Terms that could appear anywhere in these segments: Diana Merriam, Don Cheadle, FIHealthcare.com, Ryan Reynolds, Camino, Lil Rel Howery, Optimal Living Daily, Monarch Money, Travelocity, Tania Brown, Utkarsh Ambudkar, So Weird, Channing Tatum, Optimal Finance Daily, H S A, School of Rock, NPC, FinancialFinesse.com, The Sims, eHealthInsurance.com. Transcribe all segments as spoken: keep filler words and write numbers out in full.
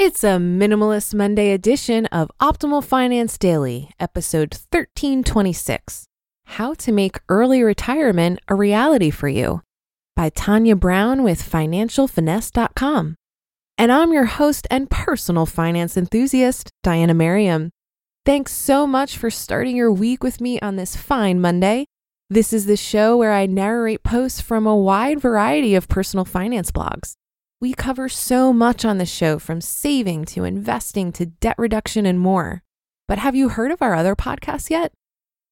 It's a Minimalist Monday edition of Optimal Finance Daily, episode thirteen twenty-six, How to Make Early Retirement a Reality for You, by Tania Brown with Financial Finesse dot com. And I'm your host and personal finance enthusiast, Diana Merriam. Thanks so much for starting your week with me on this fine Monday. This is the show where I narrate posts from a wide variety of personal finance blogs. We cover so much on the show, from saving to investing to debt reduction and more. But have you heard of our other podcasts yet?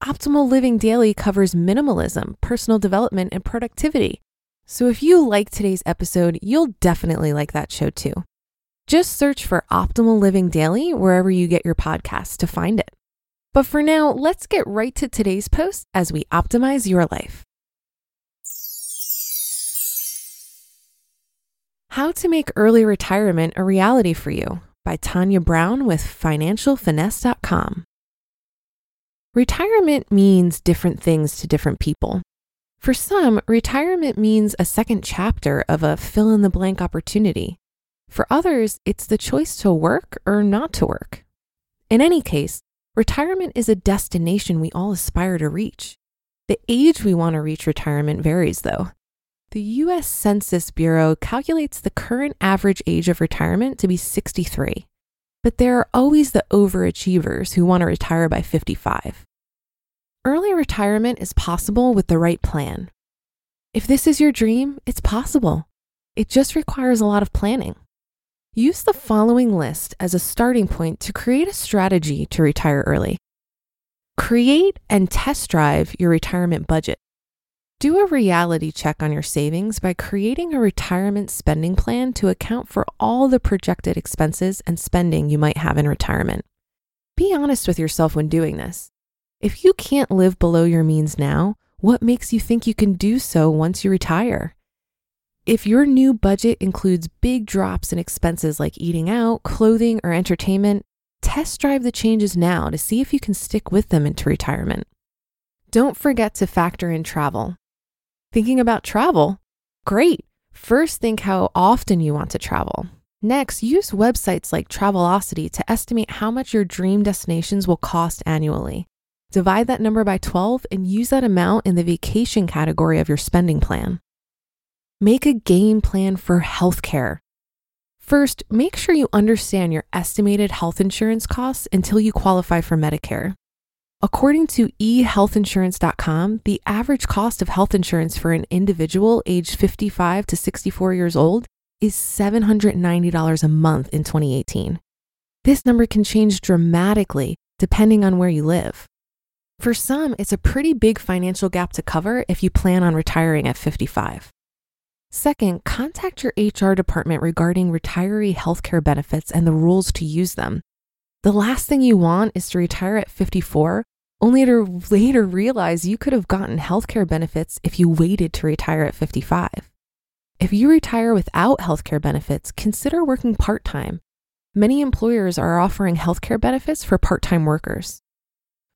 Optimal Living Daily covers minimalism, personal development, and productivity. So if you like today's episode, you'll definitely like that show too. Just search for Optimal Living Daily wherever you get your podcasts to find it. But for now, let's get right to today's post as we optimize your life. How to Make Early Retirement a Reality for You, by Tania Brown with Financial Finesse dot com. Retirement means different things to different people. For some, retirement means a second chapter of a fill-in-the-blank opportunity. For others, it's the choice to work or not to work. In any case, retirement is a destination we all aspire to reach. The age we want to reach retirement varies, though. The U S Census Bureau calculates the current average age of retirement to be sixty-three, but there are always the overachievers who want to retire by fifty-five. Early retirement is possible with the right plan. If this is your dream, it's possible. It just requires a lot of planning. Use the following list as a starting point to create a strategy to retire early. Create and test drive your retirement budget. Do a reality check on your savings by creating a retirement spending plan to account for all the projected expenses and spending you might have in retirement. Be honest with yourself when doing this. If you can't live below your means now, what makes you think you can do so once you retire? If your new budget includes big drops in expenses like eating out, clothing, or entertainment, test drive the changes now to see if you can stick with them into retirement. Don't forget to factor in travel. Thinking about travel? Great. First, think how often you want to travel. Next, use websites like Travelocity to estimate how much your dream destinations will cost annually. Divide that number by twelve and use that amount in the vacation category of your spending plan. Make a game plan for healthcare. First, make sure you understand your estimated health insurance costs until you qualify for Medicare. According to e health insurance dot com, the average cost of health insurance for an individual aged fifty-five to sixty-four years old is seven hundred ninety dollars a month in twenty eighteen. This number can change dramatically depending on where you live. For some, it's a pretty big financial gap to cover if you plan on retiring at fifty-five. Second, contact your H R department regarding retiree healthcare benefits and the rules to use them. The last thing you want is to retire at fifty-four, only to later realize you could have gotten healthcare benefits if you waited to retire at fifty-five. If you retire without healthcare benefits, consider working part-time. Many employers are offering healthcare benefits for part-time workers.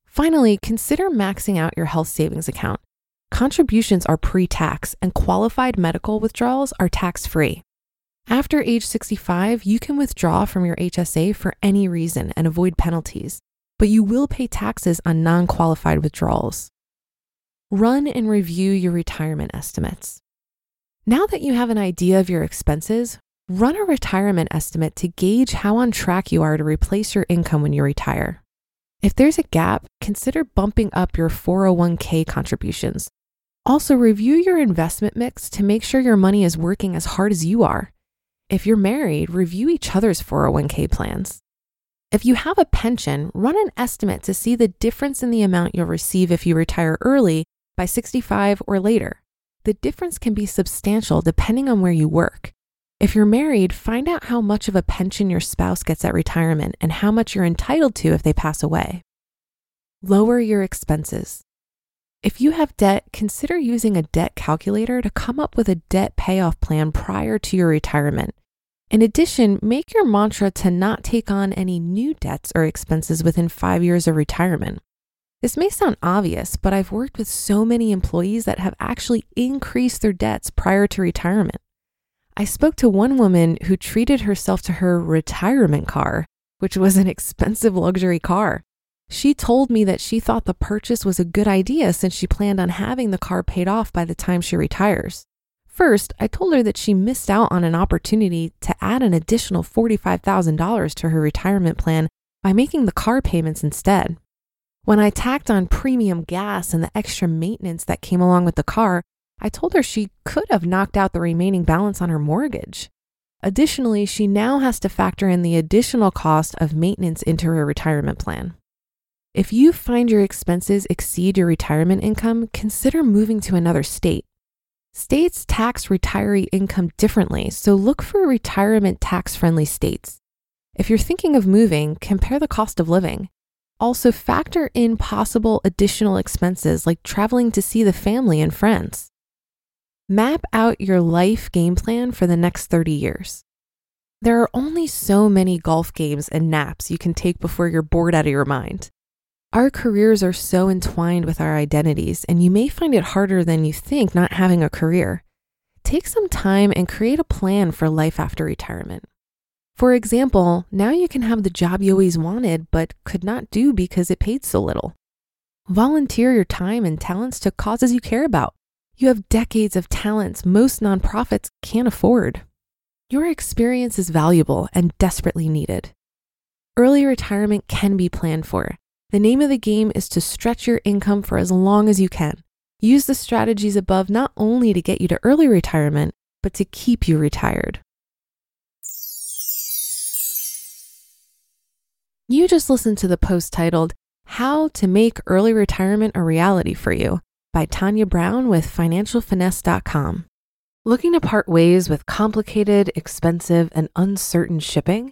Finally, consider maxing out your health savings account. Contributions are pre-tax, and qualified medical withdrawals are tax-free. After age sixty-five, you can withdraw from your H S A for any reason and avoid penalties, but you will pay taxes on non-qualified withdrawals. Run and review your retirement estimates. Now that you have an idea of your expenses, run a retirement estimate to gauge how on track you are to replace your income when you retire. If there's a gap, consider bumping up your four oh one k contributions. Also, review your investment mix to make sure your money is working as hard as you are. If you're married, review each other's four oh one k plans. If you have a pension, run an estimate to see the difference in the amount you'll receive if you retire early by sixty-five or later. The difference can be substantial depending on where you work. If you're married, find out how much of a pension your spouse gets at retirement and how much you're entitled to if they pass away. Lower your expenses. If you have debt, consider using a debt calculator to come up with a debt payoff plan prior to your retirement. In addition, make your mantra to not take on any new debts or expenses within five years of retirement. This may sound obvious, but I've worked with so many employees that have actually increased their debts prior to retirement. I spoke to one woman who treated herself to her retirement car, which was an expensive luxury car. She told me that she thought the purchase was a good idea since she planned on having the car paid off by the time she retires. First, I told her that she missed out on an opportunity to add an additional forty-five thousand dollars to her retirement plan by making the car payments instead. When I tacked on premium gas and the extra maintenance that came along with the car, I told her she could have knocked out the remaining balance on her mortgage. Additionally, she now has to factor in the additional cost of maintenance into her retirement plan. If you find your expenses exceed your retirement income, consider moving to another state. States tax retiree income differently, so look for retirement tax-friendly states. If you're thinking of moving, compare the cost of living. Also, factor in possible additional expenses like traveling to see the family and friends. Map out your life game plan for the next thirty years. There are only so many golf games and naps you can take before you're bored out of your mind. Our careers are so entwined with our identities, and you may find it harder than you think not having a career. Take some time and create a plan for life after retirement. For example, now you can have the job you always wanted but could not do because it paid so little. Volunteer your time and talents to causes you care about. You have decades of talents most nonprofits can't afford. Your experience is valuable and desperately needed. Early retirement can be planned for. The name of the game is to stretch your income for as long as you can. Use the strategies above not only to get you to early retirement, but to keep you retired. You just listened to the post titled, How to Make Early Retirement a Reality for You, by Tania Brown with Financial Finesse dot com. Looking to part ways with complicated, expensive, and uncertain shipping?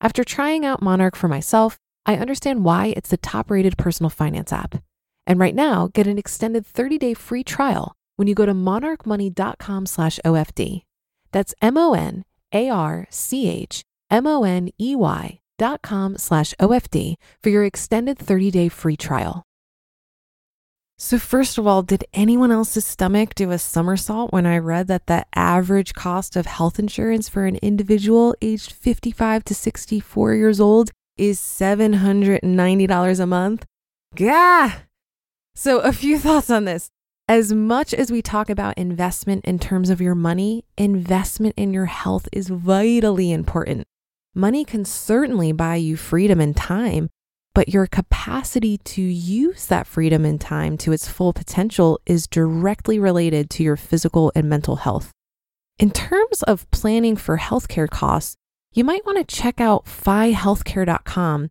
After trying out Monarch for myself, I understand why it's the top-rated personal finance app. And right now, get an extended thirty-day free trial when you go to monarch money dot com slash O F D. That's M-O-N-A-R-C-H-M-O-N-E-Y dot com slash O F D for your extended thirty-day free trial. So first of all, did anyone else's stomach do a somersault when I read that the average cost of health insurance for an individual aged fifty-five to sixty-four years old is seven hundred ninety dollars a month? Gah! So a few thoughts on this. As much as we talk about investment in terms of your money, investment in your health is vitally important. Money can certainly buy you freedom and time, but your capacity to use that freedom and time to its full potential is directly related to your physical and mental health. In terms of planning for healthcare costs, you might want to check out F I Healthcare dot com.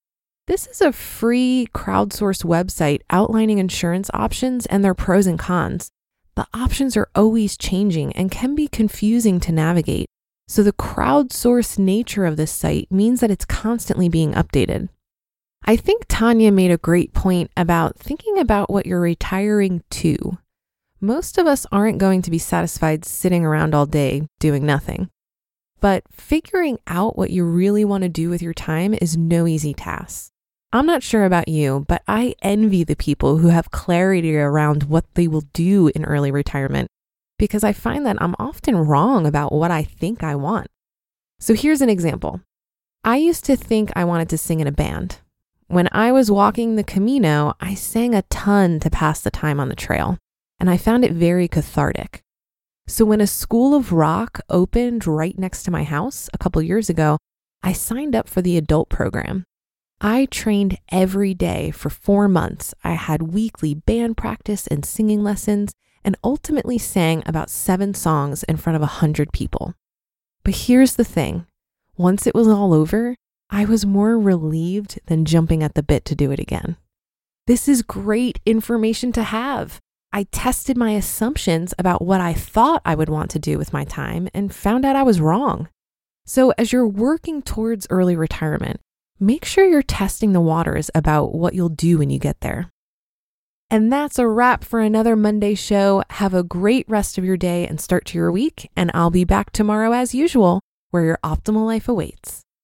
This is a free crowdsourced website outlining insurance options and their pros and cons. The options are always changing and can be confusing to navigate. So the crowdsourced nature of this site means that it's constantly being updated. I think Tania made a great point about thinking about what you're retiring to. Most of us aren't going to be satisfied sitting around all day doing nothing. But figuring out what you really want to do with your time is no easy task. I'm not sure about you, but I envy the people who have clarity around what they will do in early retirement, because I find that I'm often wrong about what I think I want. So here's an example. I used to think I wanted to sing in a band. When I was walking the Camino, I sang a ton to pass the time on the trail, and I found it very cathartic. So when a School of Rock opened right next to my house a couple years ago, I signed up for the adult program. I trained every day for four months. I had weekly band practice and singing lessons and ultimately sang about seven songs in front of one hundred people. But here's the thing. Once it was all over, I was more relieved than jumping at the bit to do it again. This is great information to have. I tested my assumptions about what I thought I would want to do with my time and found out I was wrong. So as you're working towards early retirement, make sure you're testing the waters about what you'll do when you get there. And that's a wrap for another Monday show. Have a great rest of your day and start to your week. And I'll be back tomorrow as usual, where your optimal life awaits.